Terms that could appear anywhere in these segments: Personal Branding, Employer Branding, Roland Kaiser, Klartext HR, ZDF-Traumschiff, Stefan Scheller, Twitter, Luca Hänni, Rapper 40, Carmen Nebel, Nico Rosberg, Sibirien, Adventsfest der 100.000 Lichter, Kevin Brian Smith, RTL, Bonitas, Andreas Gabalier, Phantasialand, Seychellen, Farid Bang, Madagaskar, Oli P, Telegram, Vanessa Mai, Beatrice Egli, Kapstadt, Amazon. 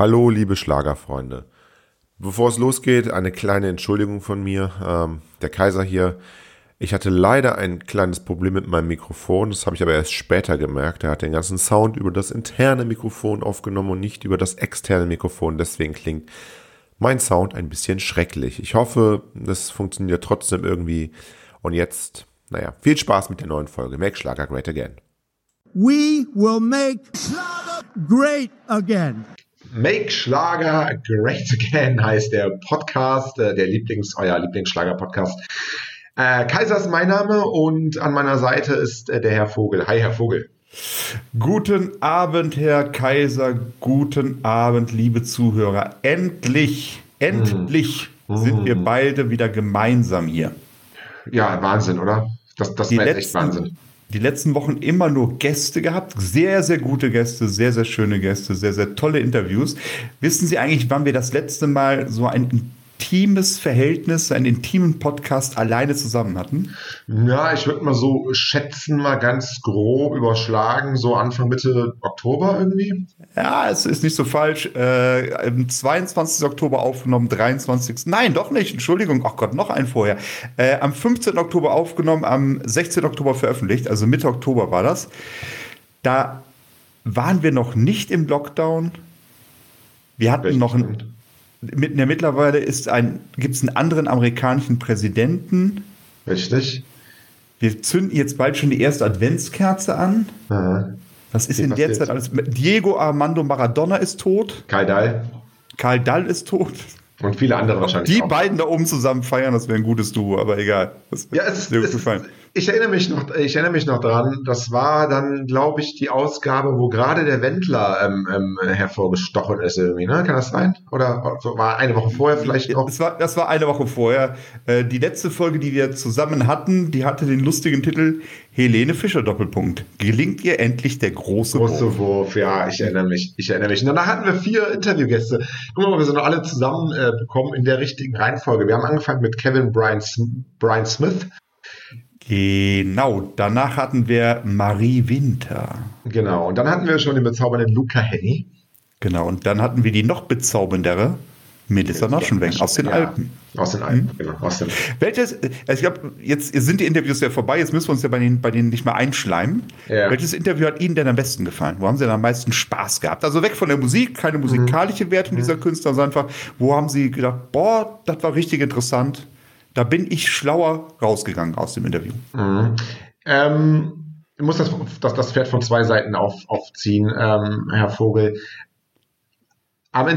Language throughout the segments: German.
Hallo, liebe Schlagerfreunde. Bevor es losgeht, eine kleine Entschuldigung von mir. Der Kaiser hier. Ich hatte leider ein kleines Problem mit meinem Mikrofon. Das habe ich aber erst später gemerkt. Er hat den ganzen Sound über das interne Mikrofon aufgenommen und nicht über das externe Mikrofon. Deswegen klingt mein Sound ein bisschen schrecklich. Ich hoffe, das funktioniert trotzdem irgendwie. Und jetzt, naja, viel Spaß mit der neuen Folge. Make Schlager Great Again. We will make Schlager great again. Make Schlager Great Again heißt der Podcast, euer Lieblingsschlager-Podcast. Kaiser ist mein Name und an meiner Seite ist der Herr Vogel. Hi, Herr Vogel. Guten Abend, Herr Kaiser. Guten Abend, liebe Zuhörer. Endlich sind wir beide wieder gemeinsam hier. Ja, Wahnsinn, oder? Das ist echt Wahnsinn. Die letzten Wochen immer nur Gäste gehabt, sehr, sehr gute Gäste, sehr, sehr schöne Gäste, sehr, sehr tolle Interviews. Wissen Sie eigentlich, wann wir das letzte Mal so ein intimes Verhältnis, einen intimen Podcast alleine zusammen hatten? Ja, ich würde mal so schätzen, mal ganz grob überschlagen, so Anfang, Mitte Oktober irgendwie. Ja, es ist nicht so falsch. Am 22. Oktober aufgenommen, 23. Nein, doch nicht, Entschuldigung, ach Gott, noch ein vorher. Am 15. Oktober aufgenommen, am 16. Oktober veröffentlicht, also Mitte Oktober war das. Da waren wir noch nicht im Lockdown. Wir hatten mittlerweile gibt es einen anderen amerikanischen Präsidenten. Richtig. Wir zünden jetzt bald schon die erste Adventskerze an. Aha. Was ist in der Zeit alles? Diego Armando Maradona ist tot. Karl Dall ist tot. Und viele andere wahrscheinlich auch. Die beiden da oben zusammen feiern, das wäre ein gutes Duo, aber egal. Ich erinnere mich noch dran, das war dann, glaube ich, die Ausgabe, wo gerade der Wendler hervorgestochen ist irgendwie, ne? Kann das sein? Oder war eine Woche vorher vielleicht noch? Das war eine Woche vorher. Die letzte Folge, die wir zusammen hatten, die hatte den lustigen Titel Helene Fischer . Gelingt ihr endlich der große Wurf? Ja, ich erinnere mich. Und danach hatten wir 4 Interviewgäste. Guck mal, wir sind noch alle zusammen bekommen in der richtigen Reihenfolge. Wir haben angefangen mit Kevin Brian Smith. Genau, danach hatten wir Marie Winter. Genau, und dann hatten wir schon den bezaubernden Luca Hänni. Genau, und dann hatten wir die noch bezauberndere Melissa Naschenweng aus den Alpen. Aus den Alpen, genau. Ich glaube, jetzt sind die Interviews ja vorbei, jetzt müssen wir uns ja bei denen nicht mehr einschleimen. Ja. Welches Interview hat Ihnen denn am besten gefallen? Wo haben Sie denn am meisten Spaß gehabt? Also weg von der Musik, keine musikalische Wertung dieser Künstler, sondern einfach, wo haben Sie gedacht, boah, das war richtig interessant, da bin ich schlauer rausgegangen aus dem Interview. Mhm. Ich muss das Pferd von 2 Seiten aufziehen, Herr Vogel. Was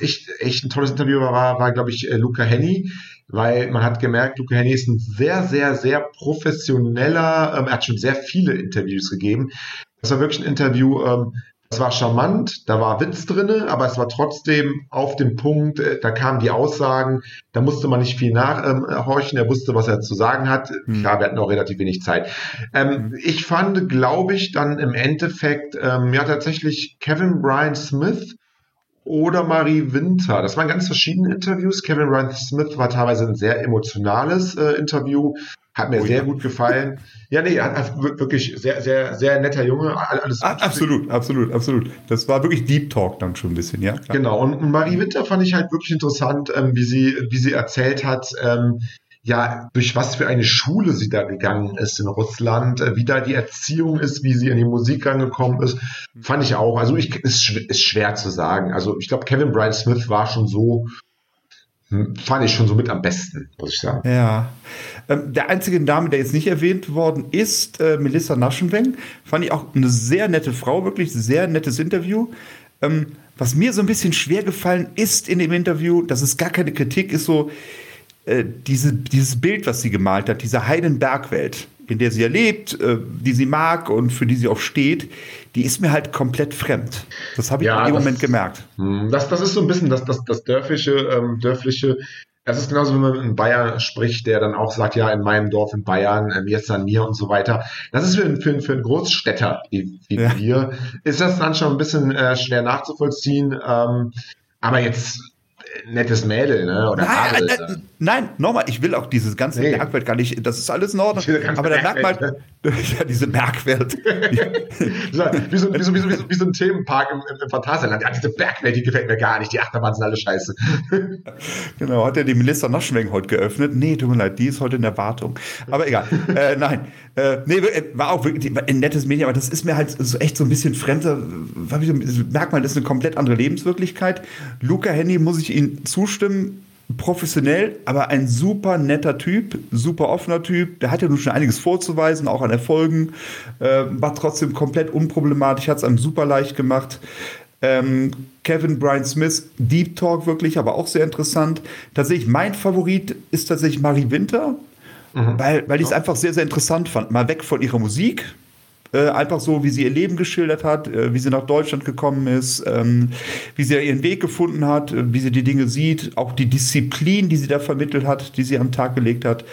echt ein tolles Interview war, glaube ich, Luca Hänni, weil man hat gemerkt, Luca Hänni ist ein sehr, sehr, sehr professioneller, er hat schon sehr viele Interviews gegeben. Das war wirklich ein Interview, das war charmant, da war Witz drin, aber es war trotzdem auf dem Punkt, da kamen die Aussagen, da musste man nicht viel nachhorchen, er wusste, was er zu sagen hat. Klar, wir hatten auch relativ wenig Zeit. Ich fand, glaube ich, dann im Endeffekt, tatsächlich Kevin Brian Smith oder Marie Winter. Das waren ganz verschiedene Interviews. Kevin Brian Smith war teilweise ein sehr emotionales Interview. Hat mir sehr gut gefallen. Ja, nee, wirklich sehr, sehr, sehr netter Junge. Alles gut. Absolut. Das war wirklich Deep Talk dann schon ein bisschen, ja. Klar. Genau, und Marie Winter fand ich halt wirklich interessant, wie sie erzählt hat, durch was für eine Schule sie da gegangen ist in Russland, wie da die Erziehung ist, wie sie an die Musik rangekommen ist, fand ich auch. Also ist schwer zu sagen. Also ich glaube, Kevin Brian Smith fand ich schon so mit am besten, muss ich sagen. Ja. Der einzige Name, der jetzt nicht erwähnt worden ist, Melissa Naschenweng, fand ich auch eine sehr nette Frau, wirklich sehr nettes Interview. Was mir so ein bisschen schwer gefallen ist in dem Interview, dass es gar keine Kritik ist, so dieses Bild, was sie gemalt hat, diese Heidenberg-Welt, in der sie ja lebt, die sie mag und für die sie auch steht, die ist mir halt komplett fremd. Das habe ich in dem Moment gemerkt. Das ist so ein bisschen das Dörfliche. Es ist genauso, wenn man mit einem Bayer spricht, der dann auch sagt, ja, in meinem Dorf in Bayern, jetzt an mir und so weiter. Das ist für einen Großstädter wie wir, ist das dann schon ein bisschen schwer nachzuvollziehen. Aber jetzt nettes Mädel, ne? Oder nein, nein, nochmal, ich will auch dieses ganze Merkwert gar nicht, das ist alles in Ordnung, aber da merkt man, ja, diese Merkwert. Wie so ein Themenpark im Phantasialand. Ja, diese Bergwelt, die gefällt mir gar nicht, die Achterbahn sind alle scheiße. Genau, hat ja die Melissa Naschenweng heute geöffnet. Nee, tut mir leid, die ist heute in der Wartung. Aber egal, nein. Nee, war auch wirklich ein nettes Medium, aber das ist mir halt so echt so ein bisschen fremder. Merkt man, das ist eine komplett andere Lebenswirklichkeit. Luca Hänni, muss ich Ihnen zustimmen, professionell, aber ein super netter Typ, super offener Typ. Der hat ja nun schon einiges vorzuweisen, auch an Erfolgen. War trotzdem komplett unproblematisch, hat es einem super leicht gemacht. Kevin Brian Smith, Deep Talk wirklich, aber auch sehr interessant. Tatsächlich, mein Favorit ist tatsächlich Marie Winter, weil ich es einfach sehr, sehr interessant fand. Mal weg von ihrer Musik. Einfach so, wie sie ihr Leben geschildert hat, wie sie nach Deutschland gekommen ist, wie sie ihren Weg gefunden hat, wie sie die Dinge sieht, auch die Disziplin, die sie da vermittelt hat, die sie an den Tag gelegt hat,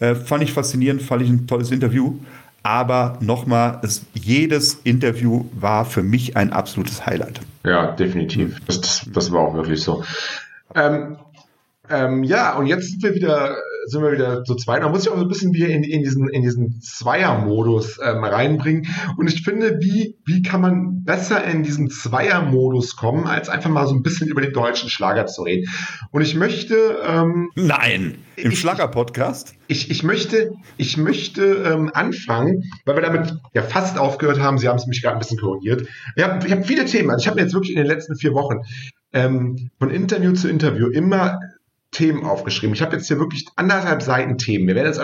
fand ich faszinierend, fand ich ein tolles Interview. Aber nochmal, jedes Interview war für mich ein absolutes Highlight. Ja, definitiv. Das war auch wirklich so. Ja, und jetzt sind wir wieder so zwei. Da muss ich auch so ein bisschen wieder in diesen Zweier-Modus reinbringen. Und ich finde, wie kann man besser in diesen Zweier-Modus kommen, als einfach mal so ein bisschen über den deutschen Schlager zu reden. Und ich möchte... Nein, im Schlager-Podcast? Ich möchte anfangen, weil wir damit ja fast aufgehört haben. Sie haben es mich gerade ein bisschen korrigiert. Ich hab viele Themen. Also ich habe mir jetzt wirklich in den letzten 4 Wochen von Interview zu Interview immer... Themen aufgeschrieben. Ich habe jetzt hier wirklich 1,5 Seiten Themen. Wir werden das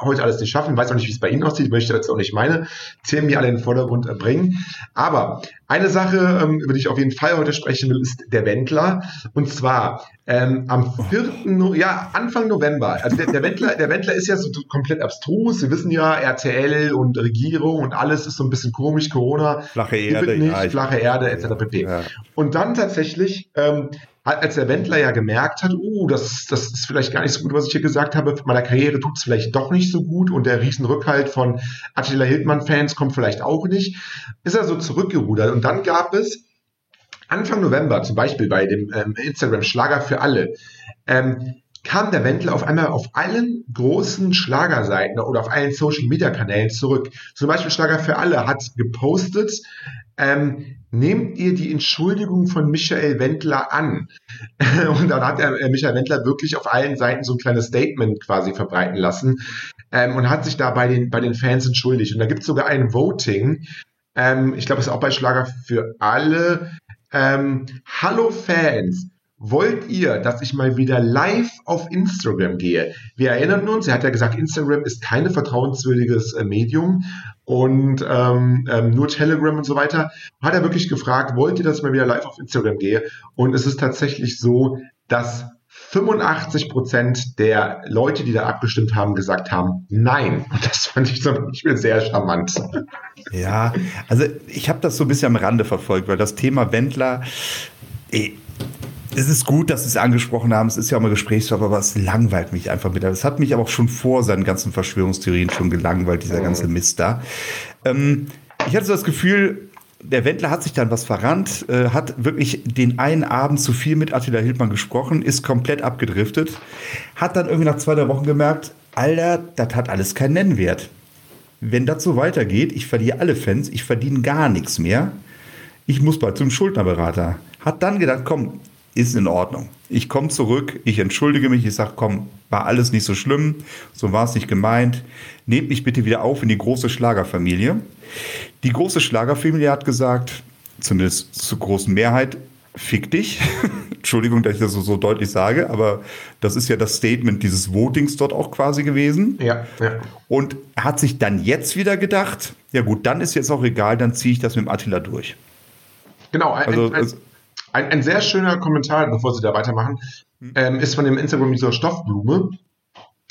heute alles nicht schaffen. Ich weiß auch nicht, wie es bei Ihnen aussieht. Ich möchte jetzt auch nicht meine Themen hier alle in den Vordergrund bringen. Aber eine Sache, über die ich auf jeden Fall heute sprechen will, ist der Wendler. Und zwar am 4. Anfang November. Also der Wendler ist ja so komplett abstrus. Sie wissen ja, RTL und Regierung und alles ist so ein bisschen komisch. Corona, flache Erde, flache Erde etc. pp. Ja. Und dann tatsächlich... als der Wendler ja gemerkt hat, das ist vielleicht gar nicht so gut, was ich hier gesagt habe, von meiner Karriere tut es vielleicht doch nicht so gut und der Riesenrückhalt von Attila Hildmann-Fans kommt vielleicht auch nicht, ist er so zurückgerudert. Und dann gab es Anfang November, zum Beispiel bei dem Instagram Schlager für alle, kam der Wendler auf einmal auf allen großen Schlagerseiten oder auf allen Social-Media-Kanälen zurück. Zum Beispiel Schlager für alle hat gepostet, nehmt ihr die Entschuldigung von Michael Wendler an? Und dann hat Michael Wendler wirklich auf allen Seiten so ein kleines Statement quasi verbreiten lassen und hat sich da bei den Fans entschuldigt. Und da gibt es sogar ein Voting, ich glaube, es ist auch bei Schlager für alle. Hallo Fans, wollt ihr, dass ich mal wieder live auf Instagram gehe? Wir erinnern uns, er hat ja gesagt, Instagram ist kein vertrauenswürdiges Medium und nur Telegram und so weiter. Hat er wirklich gefragt, wollt ihr, dass ich mal wieder live auf Instagram gehe? Und es ist tatsächlich so, dass 85% der Leute, die da abgestimmt haben, gesagt haben, nein. Und das fand ich zum Beispiel sehr charmant. Ja, also ich habe das so ein bisschen am Rande verfolgt, weil das Thema Wendler... Es ist gut, dass Sie es angesprochen haben. Es ist ja auch mal Gesprächsstoff, aber es langweilt mich einfach mit. Es hat mich aber auch schon vor seinen ganzen Verschwörungstheorien schon gelangweilt, dieser ganze Mist da. Ich hatte so das Gefühl, der Wendler hat sich dann was verrannt, hat wirklich den einen Abend zu viel mit Attila Hildmann gesprochen, ist komplett abgedriftet, hat dann irgendwie nach 2, 3 Wochen gemerkt, Alter, das hat alles keinen Nennwert. Wenn das so weitergeht, ich verliere alle Fans, ich verdiene gar nichts mehr, ich muss bald zum Schuldnerberater. Hat dann gedacht, komm, ist in Ordnung. Ich komme zurück, ich entschuldige mich, ich sage, komm, war alles nicht so schlimm, so war es nicht gemeint. Nehmt mich bitte wieder auf in die große Schlagerfamilie. Die große Schlagerfamilie hat gesagt, zumindest zur großen Mehrheit, fick dich. Entschuldigung, dass ich das so deutlich sage, aber das ist ja das Statement dieses Votings dort auch quasi gewesen. Ja. Und hat sich dann jetzt wieder gedacht, ja gut, dann ist jetzt auch egal, dann ziehe ich das mit dem Attila durch. Genau, Ein sehr schöner Kommentar, bevor Sie da weitermachen, ist von dem Instagram dieser Stoffblume.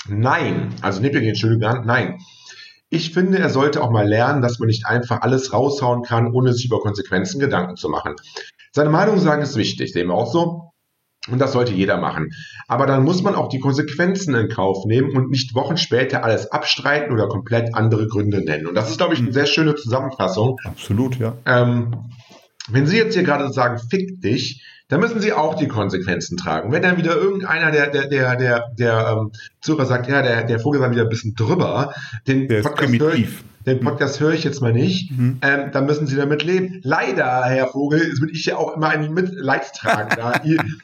Nein, also nehmt ihr die Entschuldigung an, nein. Ich finde, er sollte auch mal lernen, dass man nicht einfach alles raushauen kann, ohne sich über Konsequenzen Gedanken zu machen. Seine Meinung sagen ist wichtig, sehen wir auch so. Und das sollte jeder machen. Aber dann muss man auch die Konsequenzen in Kauf nehmen und nicht Wochen später alles abstreiten oder komplett andere Gründe nennen. Und das ist, glaube ich, eine sehr schöne Zusammenfassung. Absolut, ja. Wenn Sie jetzt hier gerade sagen, fick dich, dann müssen Sie auch die Konsequenzen tragen. Wenn dann wieder irgendeiner der Zuhörer sagt, ja, der Vogel war wieder ein bisschen drüber, den Podcast höre ich jetzt mal nicht, dann müssen Sie damit leben. Leider, Herr Vogel, bin ich ja auch immer ein Mitleidtragender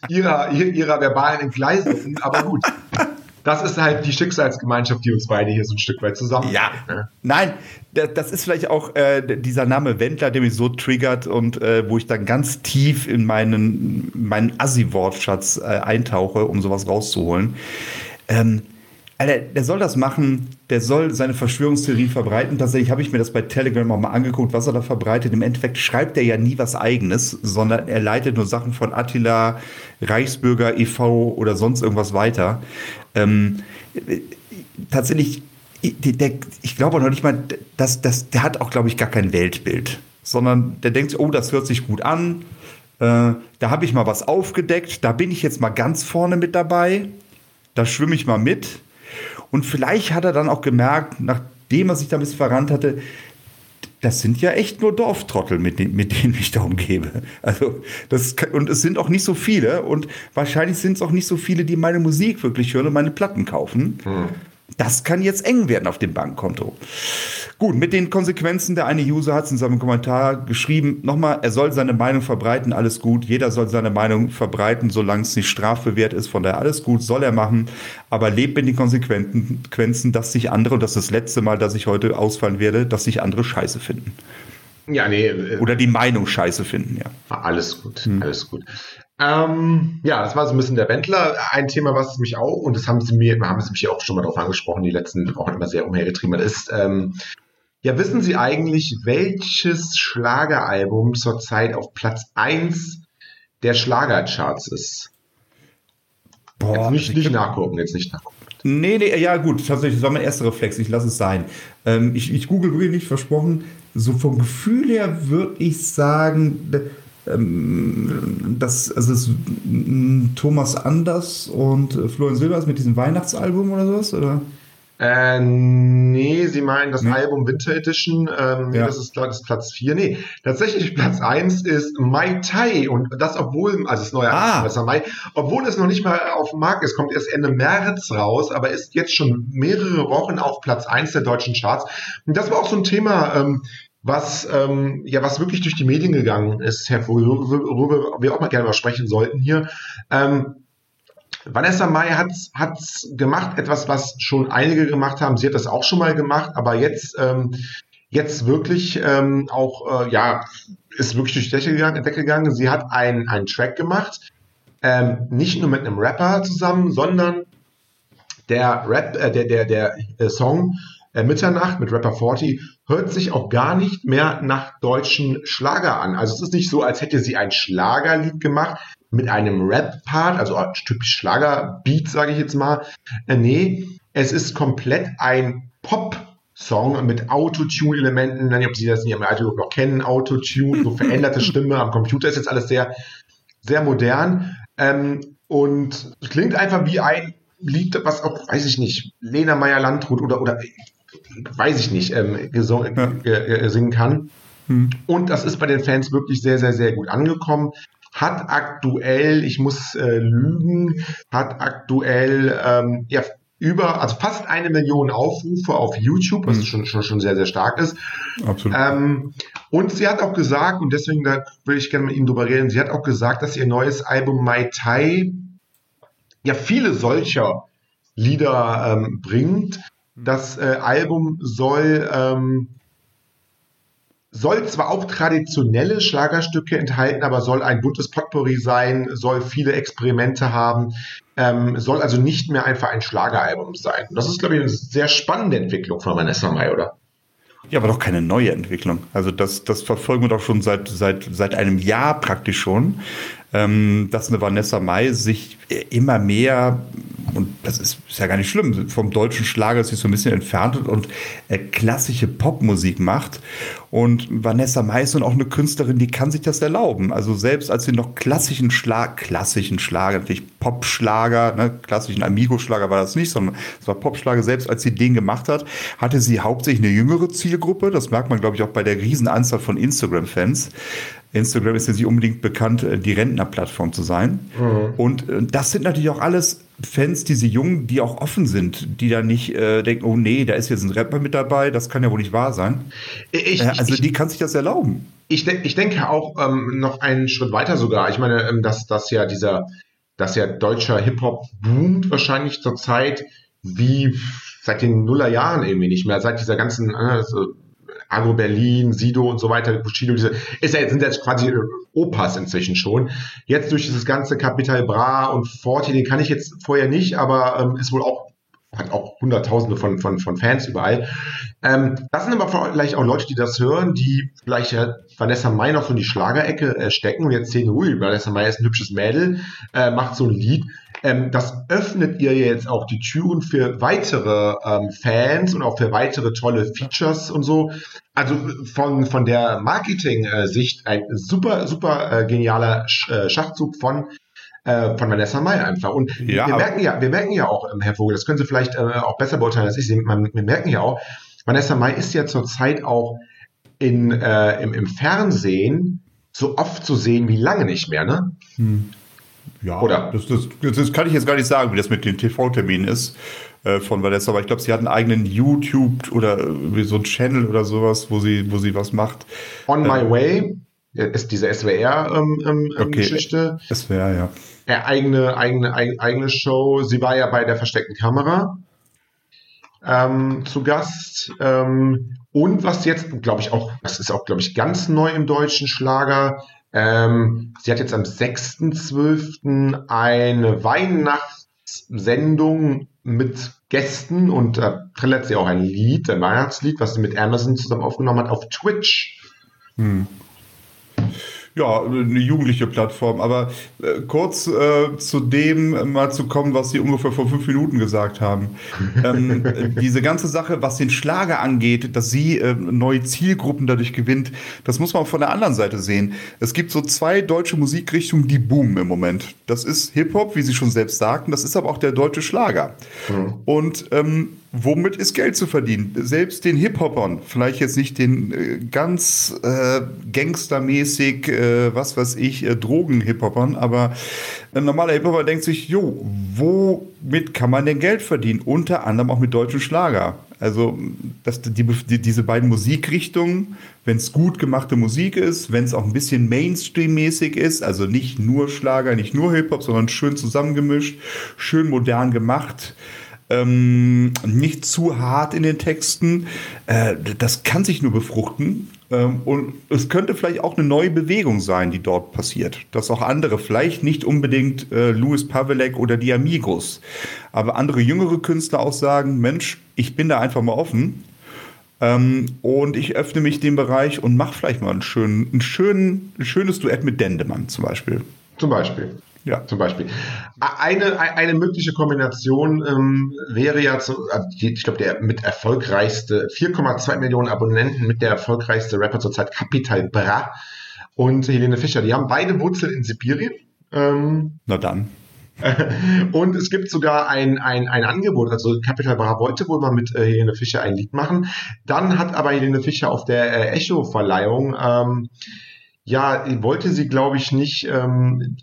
ihrer verbalen Entgleisung, aber gut. Das ist halt die Schicksalsgemeinschaft, die uns beide hier so ein Stück weit zusammen. Ja, ne? Nein, das ist vielleicht auch dieser Name Wendler, der mich so triggert und wo ich dann ganz tief in meinen Assi-Wortschatz eintauche, um sowas rauszuholen. Alter, der soll das machen, der soll seine Verschwörungstheorie verbreiten. Tatsächlich habe ich mir das bei Telegram auch mal angeguckt, was er da verbreitet. Im Endeffekt schreibt er ja nie was Eigenes, sondern er leitet nur Sachen von Attila, Reichsbürger, e.V. oder sonst irgendwas weiter. Tatsächlich, ich glaube auch noch nicht mal, der hat auch, glaube ich, gar kein Weltbild. Sondern der denkt, oh, das hört sich gut an, da habe ich mal was aufgedeckt, da bin ich jetzt mal ganz vorne mit dabei, da schwimme ich mal mit. Und vielleicht hat er dann auch gemerkt, nachdem er sich da ein bisschen verrannt hatte, das sind ja echt nur Dorftrottel, mit denen ich da umgebe. Also und es sind auch nicht so viele. Und wahrscheinlich sind es auch nicht so viele, die meine Musik wirklich hören und meine Platten kaufen. Hm. Das kann jetzt eng werden auf dem Bankkonto. Gut, mit den Konsequenzen, der eine User hat es in seinem Kommentar geschrieben, nochmal, er soll seine Meinung verbreiten, alles gut. Jeder soll seine Meinung verbreiten, solange es nicht strafbewehrt ist. Von daher alles gut, soll er machen. Aber lebt in den Konsequenzen, dass sich andere, und das ist das letzte Mal, dass ich heute ausfallen werde, dass sich andere scheiße finden. Ja, nee. Oder die Meinung scheiße finden, ja. Alles gut, alles gut. Ja, das war so ein bisschen der Wendler. Ein Thema, was mich auch, und das haben sie mich ja auch schon mal drauf angesprochen, die letzten Wochen immer sehr umhergetrieben hat, ist, ja, wissen Sie eigentlich, welches Schlageralbum zurzeit auf Platz 1 der Schlagercharts ist? Boah, jetzt nicht nachgucken. Nee, ja gut, tatsächlich, das war mein erster Reflex, ich lasse es sein. Ich google wirklich nicht, versprochen. So vom Gefühl her würde ich sagen, das ist Thomas Anders und Florian Silbereisen mit diesem Weihnachtsalbum oder sowas, oder? Nee, Sie meinen das Album Winter Edition, ja. Das ist, glaube ich, Platz 4. Nee, tatsächlich Platz 1 ist Mai Tai, und das das neue Vanessa Mai, obwohl es noch nicht mal auf dem Markt ist, kommt erst Ende März raus, aber ist jetzt schon mehrere Wochen auf Platz 1 der deutschen Charts. Und das war auch so ein Thema, was wirklich durch die Medien gegangen ist, worüber wir auch mal gerne mal sprechen sollten hier. Vanessa Mai hat's gemacht, etwas, was schon einige gemacht haben. Sie hat das auch schon mal gemacht, aber jetzt wirklich ist wirklich durch die Decke gegangen. Sie hat einen Track gemacht, nicht nur mit einem Rapper zusammen, sondern der Song Mitternacht mit Rapper 40 hört sich auch gar nicht mehr nach deutschen Schlager an. Also es ist nicht so, als hätte sie ein Schlagerlied gemacht mit einem Rap-Part, also typisch Schlager-Beat, sage ich jetzt mal. Nee, es ist komplett ein Pop-Song mit Autotune-Elementen. Ich weiß nicht, ob Sie das in Ihrem Alltag noch kennen, Autotune, so veränderte Stimme am Computer, ist jetzt alles sehr, sehr modern. Und klingt einfach wie ein Lied, was auch, weiß ich nicht, Lena Meyer-Landrut oder weiß ich nicht, singen kann. Hm. Und das ist bei den Fans wirklich sehr, sehr, sehr gut angekommen. Hat aktuell, ich muss lügen, fast 1 Million Aufrufe auf YouTube, was schon sehr, sehr stark ist. Absolut. Und sie hat auch gesagt, und deswegen da will ich gerne mit Ihnen drüber reden, sie hat auch gesagt, dass ihr neues Album Mai Tai ja viele solcher Lieder bringt. Das Album soll zwar auch traditionelle Schlagerstücke enthalten, aber soll ein buntes Potpourri sein, soll viele Experimente haben, soll also nicht mehr einfach ein Schlageralbum sein. Das ist, glaube ich, eine sehr spannende Entwicklung von Vanessa Mai, oder? Ja, aber doch keine neue Entwicklung. Also das verfolgen wir doch schon seit einem Jahr praktisch schon, dass eine Vanessa Mai sich immer mehr und das ist ja gar nicht schlimm, vom deutschen Schlager sich so ein bisschen entfernt und klassische Popmusik macht. Und Vanessa Mai ist auch eine Künstlerin, die kann sich das erlauben. Also selbst als sie noch klassischen Schlager, natürlich Popschlager, ne, klassischen Amigo-Schlager war das nicht, sondern es war Popschlager, selbst als sie den gemacht hat, hatte sie hauptsächlich eine jüngere Zielgruppe. Das merkt man, glaube ich, auch bei der Riesenanzahl von Instagram-Fans. Instagram ist ja nicht unbedingt bekannt, die Rentnerplattform zu sein. Mhm. Und das sind natürlich auch alles Fans, diese Jungen, die auch offen sind, die da nicht denken, oh nee, da ist jetzt ein Rapper mit dabei, das kann ja wohl nicht wahr sein. Die kann sich das erlauben. Ich denke auch noch einen Schritt weiter sogar. Ich meine, dass ja deutscher Hip-Hop boomt wahrscheinlich zur Zeit wie seit den Nullerjahren irgendwie nicht mehr, seit dieser ganzen... Agro Berlin, Sido und so weiter, Bushido, sind jetzt quasi Opas inzwischen schon. Jetzt durch dieses ganze Capital Bra und 40, den kann ich jetzt vorher nicht, aber ist wohl auch, hat auch Hunderttausende von Fans überall. Das sind aber vielleicht auch Leute, die das hören, die vielleicht Vanessa Mai noch so in die Schlagerecke stecken und jetzt sehen, ui, Vanessa Mai ist ein hübsches Mädel, macht so ein Lied. Das öffnet ihr jetzt auch die Türen für weitere Fans und auch für weitere tolle Features und so. Also von der Marketing-Sicht ein super, super genialer Schachzug von Vanessa Mai einfach. Und ja, wir merken ja auch, Herr Vogel, das können Sie vielleicht auch besser beurteilen als ich. Wir merken ja auch, Vanessa Mai ist ja zurzeit auch im Fernsehen so oft zu sehen wie lange nicht mehr, ne? Hm. Ja, oder? Das kann ich jetzt gar nicht sagen, wie das mit den TV-Terminen ist von Vanessa, aber ich glaube, sie hat einen eigenen YouTube oder so einen Channel oder sowas, wo sie was macht. On My Way ist diese SWR-Geschichte. SWR, ja. Eigene Show. Sie war ja bei der versteckten Kamera zu Gast. Und was jetzt, glaube ich, auch, das ist auch, glaube ich, ganz neu im deutschen Schlager, sie hat jetzt am 6.12. eine Weihnachtssendung mit Gästen und da trällert sie auch ein Lied, ein Weihnachtslied, was sie mit Amazon zusammen aufgenommen hat, auf Twitch. Hm. Ja, eine jugendliche Plattform, aber kurz zu dem mal zu kommen, was Sie ungefähr vor 5 Minuten gesagt haben. Diese ganze Sache, was den Schlager angeht, dass sie neue Zielgruppen dadurch gewinnt, das muss man auch von der anderen Seite sehen. Es gibt so 2 deutsche Musikrichtungen, die boomen im Moment. Das ist Hip-Hop, wie Sie schon selbst sagten, das ist aber auch der deutsche Schlager. Mhm. Und womit ist Geld zu verdienen? Selbst den Hip-Hoppern, vielleicht jetzt nicht den ganz gangstermäßig, was weiß ich, Drogen-Hip-Hoppern, aber ein normaler Hip-Hopper denkt sich, jo, womit kann man denn Geld verdienen? Unter anderem auch mit deutschen Schlager. Also dass diese beiden Musikrichtungen, wenn es gut gemachte Musik ist, wenn es auch ein bisschen Mainstream-mäßig ist, also nicht nur Schlager, nicht nur Hip-Hop, sondern schön zusammengemischt, schön modern gemacht, nicht zu hart in den Texten, das kann sich nur befruchten und es könnte vielleicht auch eine neue Bewegung sein, die dort passiert, dass auch andere, vielleicht nicht unbedingt Louis Pavlik oder die Amigos, aber andere jüngere Künstler auch sagen, Mensch, ich bin da einfach mal offen und ich öffne mich dem Bereich und mache vielleicht mal ein schönes Duett mit Dendemann zum Beispiel. Ja, zum Beispiel. Eine mögliche Kombination wäre ja, ich glaube, der mit erfolgreichste, 4,2 Millionen Abonnenten, mit der erfolgreichste Rapper zurzeit, Capital Bra und Helene Fischer. Die haben beide Wurzeln in Sibirien. Na dann. Und es gibt sogar ein Angebot, also Capital Bra wollte wohl mal mit Helene Fischer ein Lied machen. Dann hat aber Helene Fischer auf der Echo-Verleihung wollte sie, glaube ich, nicht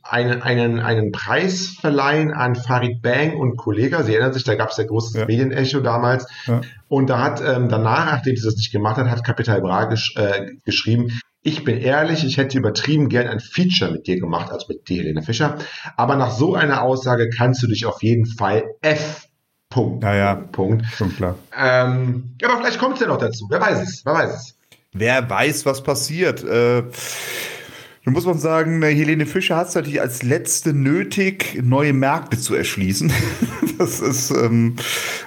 einen Preis verleihen an Farid Bang und Kollega. Sie erinnern sich, da gab es ja großes Medienecho damals. Ja. Und da hat danach, nachdem sie das nicht gemacht hat, hat Capital Bra geschrieben, ich bin ehrlich, ich hätte übertrieben gern ein Feature mit dir gemacht, also mit dir, Helene Fischer. Aber nach so einer Aussage kannst du dich auf jeden Fall Punkt. Schon klar. Aber vielleicht kommt es ja noch dazu. Wer weiß es. Wer weiß, was passiert. Da muss man sagen, Helene Fischer hat es natürlich als letzte nötig, neue Märkte zu erschließen. Das ist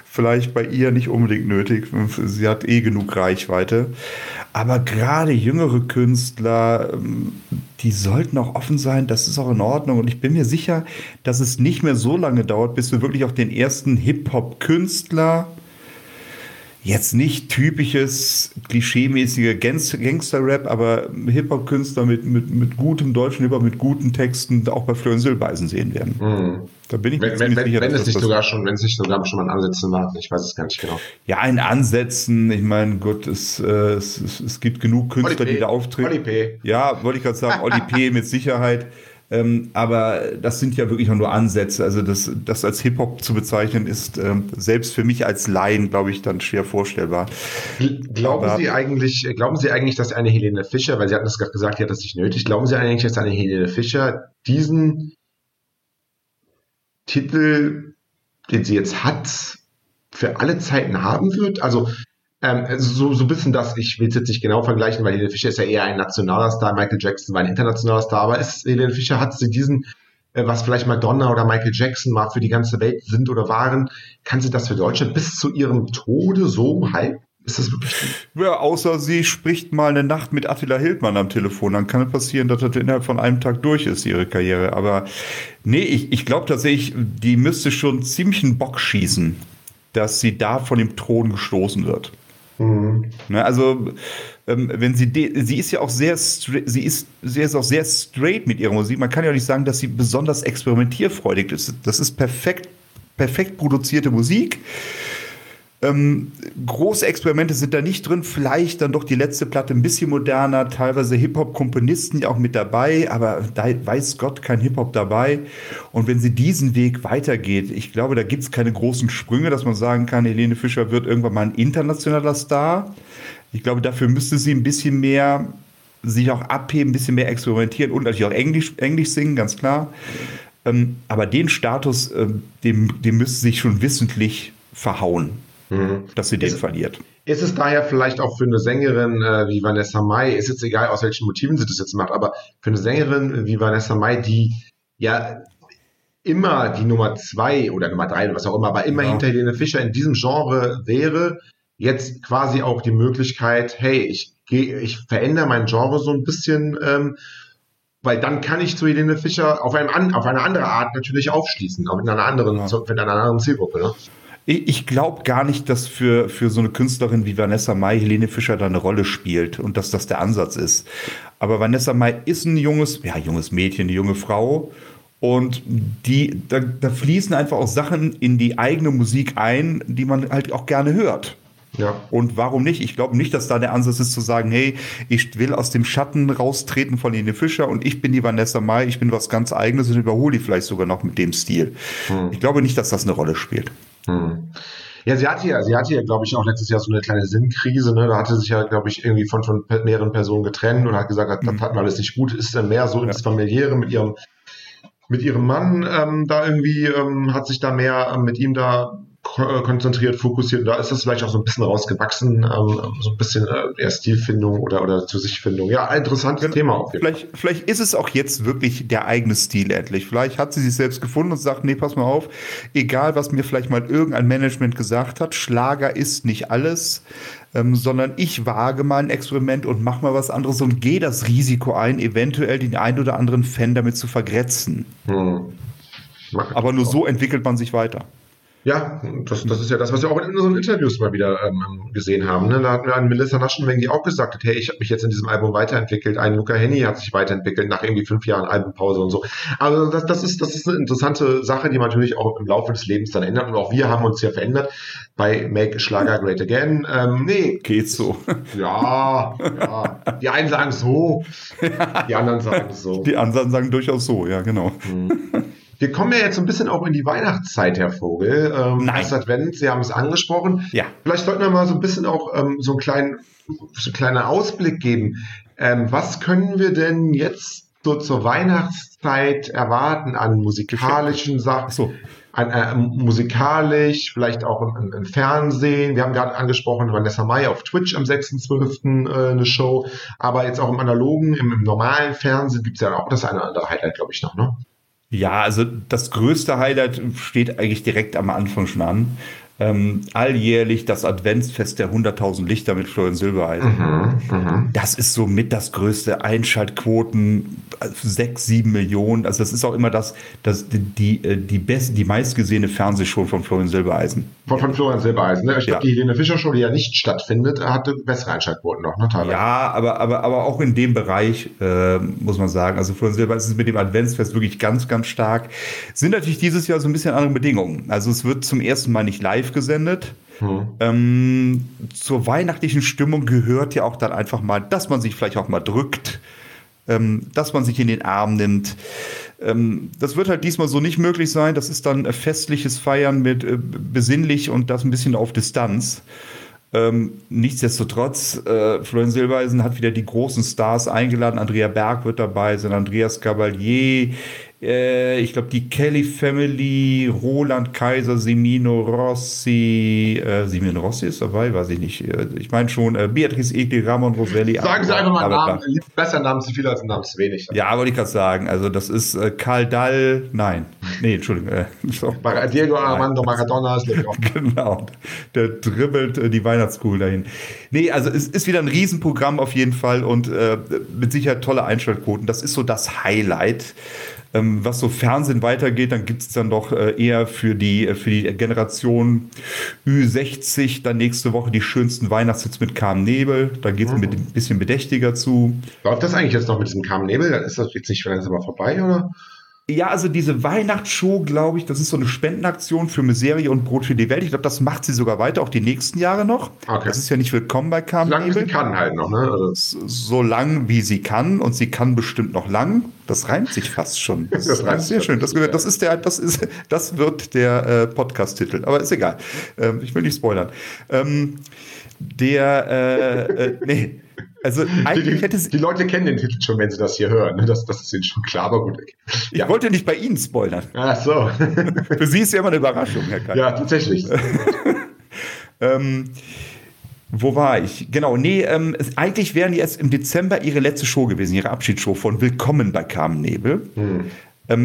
vielleicht bei ihr nicht unbedingt nötig. Sie hat eh genug Reichweite. Aber gerade jüngere Künstler, die sollten auch offen sein, das ist auch in Ordnung. Und ich bin mir sicher, dass es nicht mehr so lange dauert, bis wir wirklich auch den ersten Hip-Hop-Künstler, jetzt nicht typisches, klischeemäßige Gangster-Rap, aber Hip-Hop-Künstler mit gutem deutschen Hip-Hop, mit guten Texten, auch bei Florian Silbereisen sehen werden. Mhm. Da bin ich mir ziemlich sicher, dass das passiert. Wenn es nicht sogar schon mal ein Ansetzen war, ich weiß es gar nicht genau. Ja, ein Ansetzen, ich meine, Gott, es gibt genug Künstler, die da auftreten. Oli P. Ja, wollte ich gerade sagen, Oli P. mit Sicherheit. Aber das sind ja wirklich nur Ansätze. Also das als Hip-Hop zu bezeichnen, ist selbst für mich als Laien, glaube ich, dann schwer vorstellbar. Glauben Sie eigentlich, dass eine Helene Fischer, weil Sie hatten das gerade gesagt, die hat das nicht nötig, glauben Sie eigentlich, dass eine Helene Fischer diesen Titel, den sie jetzt hat, für alle Zeiten haben wird? Also so ein bisschen das, ich will es jetzt nicht genau vergleichen, weil Helene Fischer ist ja eher ein nationaler Star, Michael Jackson war ein internationaler Star, aber Helene Fischer hat sie diesen, was vielleicht Madonna oder Michael Jackson mal für die ganze Welt sind oder waren, kann sie das für Deutschland bis zu ihrem Tode so halten? Ist das wirklich? Ja, außer sie spricht mal eine Nacht mit Attila Hildmann am Telefon, dann kann es passieren, dass das innerhalb von einem Tag durch ist, ihre Karriere. Aber nee, ich glaube tatsächlich, die müsste schon ziemlich einen Bock schießen, dass sie da von dem Thron gestoßen wird. Mhm. Na, also wenn sie ist ja auch sehr sehr straight mit ihrer Musik. Man kann ja nicht sagen, dass sie besonders experimentierfreudig ist. Das ist perfekt produzierte Musik. Große Experimente sind da nicht drin. Vielleicht dann doch die letzte Platte ein bisschen moderner, teilweise Hip-Hop-Komponisten ja auch mit dabei, aber da weiß Gott kein Hip-Hop dabei. Und wenn sie diesen Weg weitergeht, ich glaube, da gibt es keine großen Sprünge, dass man sagen kann, Helene Fischer wird irgendwann mal ein internationaler Star. Ich glaube, dafür müsste sie ein bisschen mehr sich auch abheben, ein bisschen mehr experimentieren und natürlich auch Englisch singen, ganz klar. Aber den Status, dem müsste sich schon wissentlich verhauen. Mhm. Dass sie den verliert. Ist es daher vielleicht auch für eine Sängerin wie Vanessa Mai, ist jetzt egal, aus welchen Motiven sie das jetzt macht, aber für eine Sängerin wie Vanessa Mai, die ja immer die Nummer 2 oder Nummer 3 oder was auch immer, aber immer hinter Helene Fischer in diesem Genre wäre, jetzt quasi auch die Möglichkeit, hey, ich verändere mein Genre so ein bisschen, weil dann kann ich zu Helene Fischer auf eine andere Art natürlich aufschließen, auch mit einer anderen Zielgruppe, ne? Ich glaube gar nicht, dass für so eine Künstlerin wie Vanessa Mai Helene Fischer da eine Rolle spielt und dass das der Ansatz ist. Aber Vanessa Mai ist ein junges Mädchen, eine junge Frau. Und da fließen einfach auch Sachen in die eigene Musik ein, die man halt auch gerne hört. Ja. Und warum nicht? Ich glaube nicht, dass da der Ansatz ist zu sagen, hey, ich will aus dem Schatten raustreten von Helene Fischer und ich bin die Vanessa Mai, ich bin was ganz Eigenes und überhole die vielleicht sogar noch mit dem Stil. Ich glaube nicht, dass das eine Rolle spielt. Ja, sie hatte ja, glaube ich, auch letztes Jahr so eine kleine Sinnkrise, ne? Da hatte sich ja, glaube ich, irgendwie von mehreren Personen getrennt und hat gesagt, das hat alles nicht gut, ist dann mehr so ins Familiäre mit ihrem Mann da irgendwie, hat sich da mehr mit ihm da konzentriert, fokussiert, und da ist das vielleicht auch so ein bisschen rausgewachsen, so ein bisschen eher Stilfindung oder zu sichfindung. Ja, ein interessantes Thema auf jeden Fall. Vielleicht ist es auch jetzt wirklich der eigene Stil endlich. Vielleicht hat sie sich selbst gefunden und sagt, nee, pass mal auf, egal was mir vielleicht mal irgendein Management gesagt hat, Schlager ist nicht alles, sondern ich wage mal ein Experiment und mache mal was anderes und gehe das Risiko ein, eventuell den einen oder anderen Fan damit zu vergrätzen. Aber nur so entwickelt man sich weiter. Ja, das ist ja das, was wir auch in unseren Interviews mal wieder gesehen haben. Ne? Da hatten wir einen Melissa Naschenweng, die auch gesagt hat, hey, ich habe mich jetzt in diesem Album weiterentwickelt. Ein Luca Hänni hat sich weiterentwickelt nach irgendwie 5 Jahren Albumpause und so. Also das ist eine interessante Sache, die man natürlich auch im Laufe des Lebens dann ändert. Und auch wir haben uns ja verändert bei Make Schlager Great Again. Nee. Geht so. Ja. Die einen sagen so, die anderen sagen so. Die anderen sagen durchaus so, ja, genau. Mhm. Wir kommen ja jetzt ein bisschen auch in die Weihnachtszeit, Herr Vogel. Advent, Sie haben es angesprochen. Ja. Vielleicht sollten wir mal so ein bisschen auch so einen kleinen Ausblick geben. Was können wir denn jetzt so zur Weihnachtszeit erwarten an musikalischen Sachen? So. Musikalisch, vielleicht auch im Fernsehen. Wir haben gerade angesprochen, Vanessa Mai auf Twitch am 6.12. Eine Show. Aber jetzt auch im analogen, im normalen Fernsehen gibt es ja auch das eine oder andere Highlight, glaube ich, noch, ne? Ja, also das größte Highlight steht eigentlich direkt am Anfang schon an. alljährlich das Adventsfest der 100.000 Lichter mit Florian Silbereisen. Das ist so mit das größte Einschaltquoten, 6-7 Millionen. Also das ist auch immer die meistgesehene Fernsehshow von Florian Silbereisen. Von Florian Silbereisen, ne? Ich glaube, die Helene Fischer Show, die ja nicht stattfindet, hatte bessere Einschaltquoten noch, ne? Teilweise. Ja, aber auch in dem Bereich, muss man sagen. Also Florian Silbereisen ist mit dem Adventsfest wirklich ganz, ganz stark. Sind natürlich dieses Jahr so ein bisschen andere Bedingungen. Also es wird zum ersten Mal nicht live gesendet. Zur weihnachtlichen Stimmung gehört ja auch dann einfach mal, dass man sich vielleicht auch mal drückt, dass man sich in den Arm nimmt. Das wird halt diesmal so nicht möglich sein. Das ist dann festliches Feiern mit besinnlich und das ein bisschen auf Distanz. Nichtsdestotrotz, Florian Silbereisen hat wieder die großen Stars eingeladen. Andrea Berg wird dabei sein, Andreas Gabalier, ich glaube die Kelly Family, Roland Kaiser, Semino Rossi ist dabei, weiß ich nicht. Ich meine schon, Beatrice Egli, Ramon Roselli. Sagen Sie einfach mal Namen, besser Namen zu viel als Namen zu wenig. Ja, wollte ich gerade sagen, also das ist Karl Dall, Entschuldigung. Diego Armando Maradona ist genau, der dribbelt die Weihnachtskugel dahin. Nee, also es ist wieder ein Riesenprogramm auf jeden Fall und mit Sicherheit tolle Einschaltquoten. Das ist so das Highlight. Was so Fernsehen weitergeht, dann gibt es dann doch eher für die Generation Ü60 dann nächste Woche die schönsten Weihnachtshits mit Carmen Nebel. Da geht es ein bisschen bedächtiger zu. Läuft das eigentlich jetzt noch mit diesem Carmen Nebel? Dann ist das jetzt nicht vielleicht mal vorbei, oder? Ja, also diese Weihnachtsshow, glaube ich, das ist so eine Spendenaktion für Miserie und Brot für die Welt. Ich glaube, das macht sie sogar weiter, auch die nächsten Jahre noch. Okay. Das ist ja nicht willkommen bei Carmen Nebel. Solange sie kann halt noch, ne? Also so lang, wie sie kann. Und sie kann bestimmt noch lang. Das reimt sich fast schon. Das reimt sehr schön. Das wird der Podcast-Titel. Aber ist egal. Ich will nicht spoilern. Also eigentlich hätte es. Die Leute kennen den Titel schon, wenn sie das hier hören. Das ist ihnen schon klar, aber gut. Ja. Ich wollte nicht bei Ihnen spoilern. Ach so. Für Sie ist ja immer eine Überraschung, Herr Kai. Ja, tatsächlich. Wo war ich? Genau, eigentlich wären jetzt im Dezember ihre letzte Show gewesen, ihre Abschiedsshow von Willkommen bei Carmen Nebel.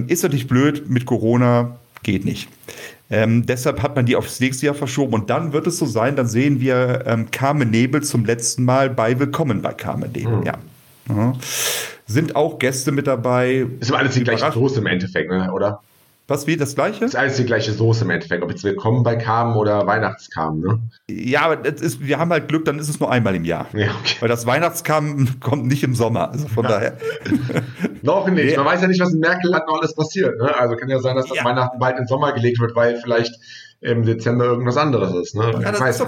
Ist natürlich blöd, mit Corona geht nicht. Deshalb hat man die aufs nächste Jahr verschoben. Und dann wird es so sein, dann sehen wir Carmen Nebel zum letzten Mal bei Willkommen bei Carmen Nebel. Ja. Mhm. Sind auch Gäste mit dabei. Ist aber alles die gleiche Soße im Endeffekt, ne? Oder? Was, wie, das Gleiche? Ist alles die gleiche Soße im Endeffekt. Ob jetzt Willkommen bei Carmen oder Weihnachtscarmen, ne? Ja, aber wir haben halt Glück, dann ist es nur einmal im Jahr. Ja, okay. Weil das Weihnachtscarmen kommt nicht im Sommer. Also von daher... Noch nicht. Man weiß ja nicht, was in Merkelland noch alles passiert. Ne? Also kann ja sein, dass das Weihnachten bald in den Sommer gelegt wird, weil vielleicht im Dezember irgendwas anderes ist. Ne? Ja, das ist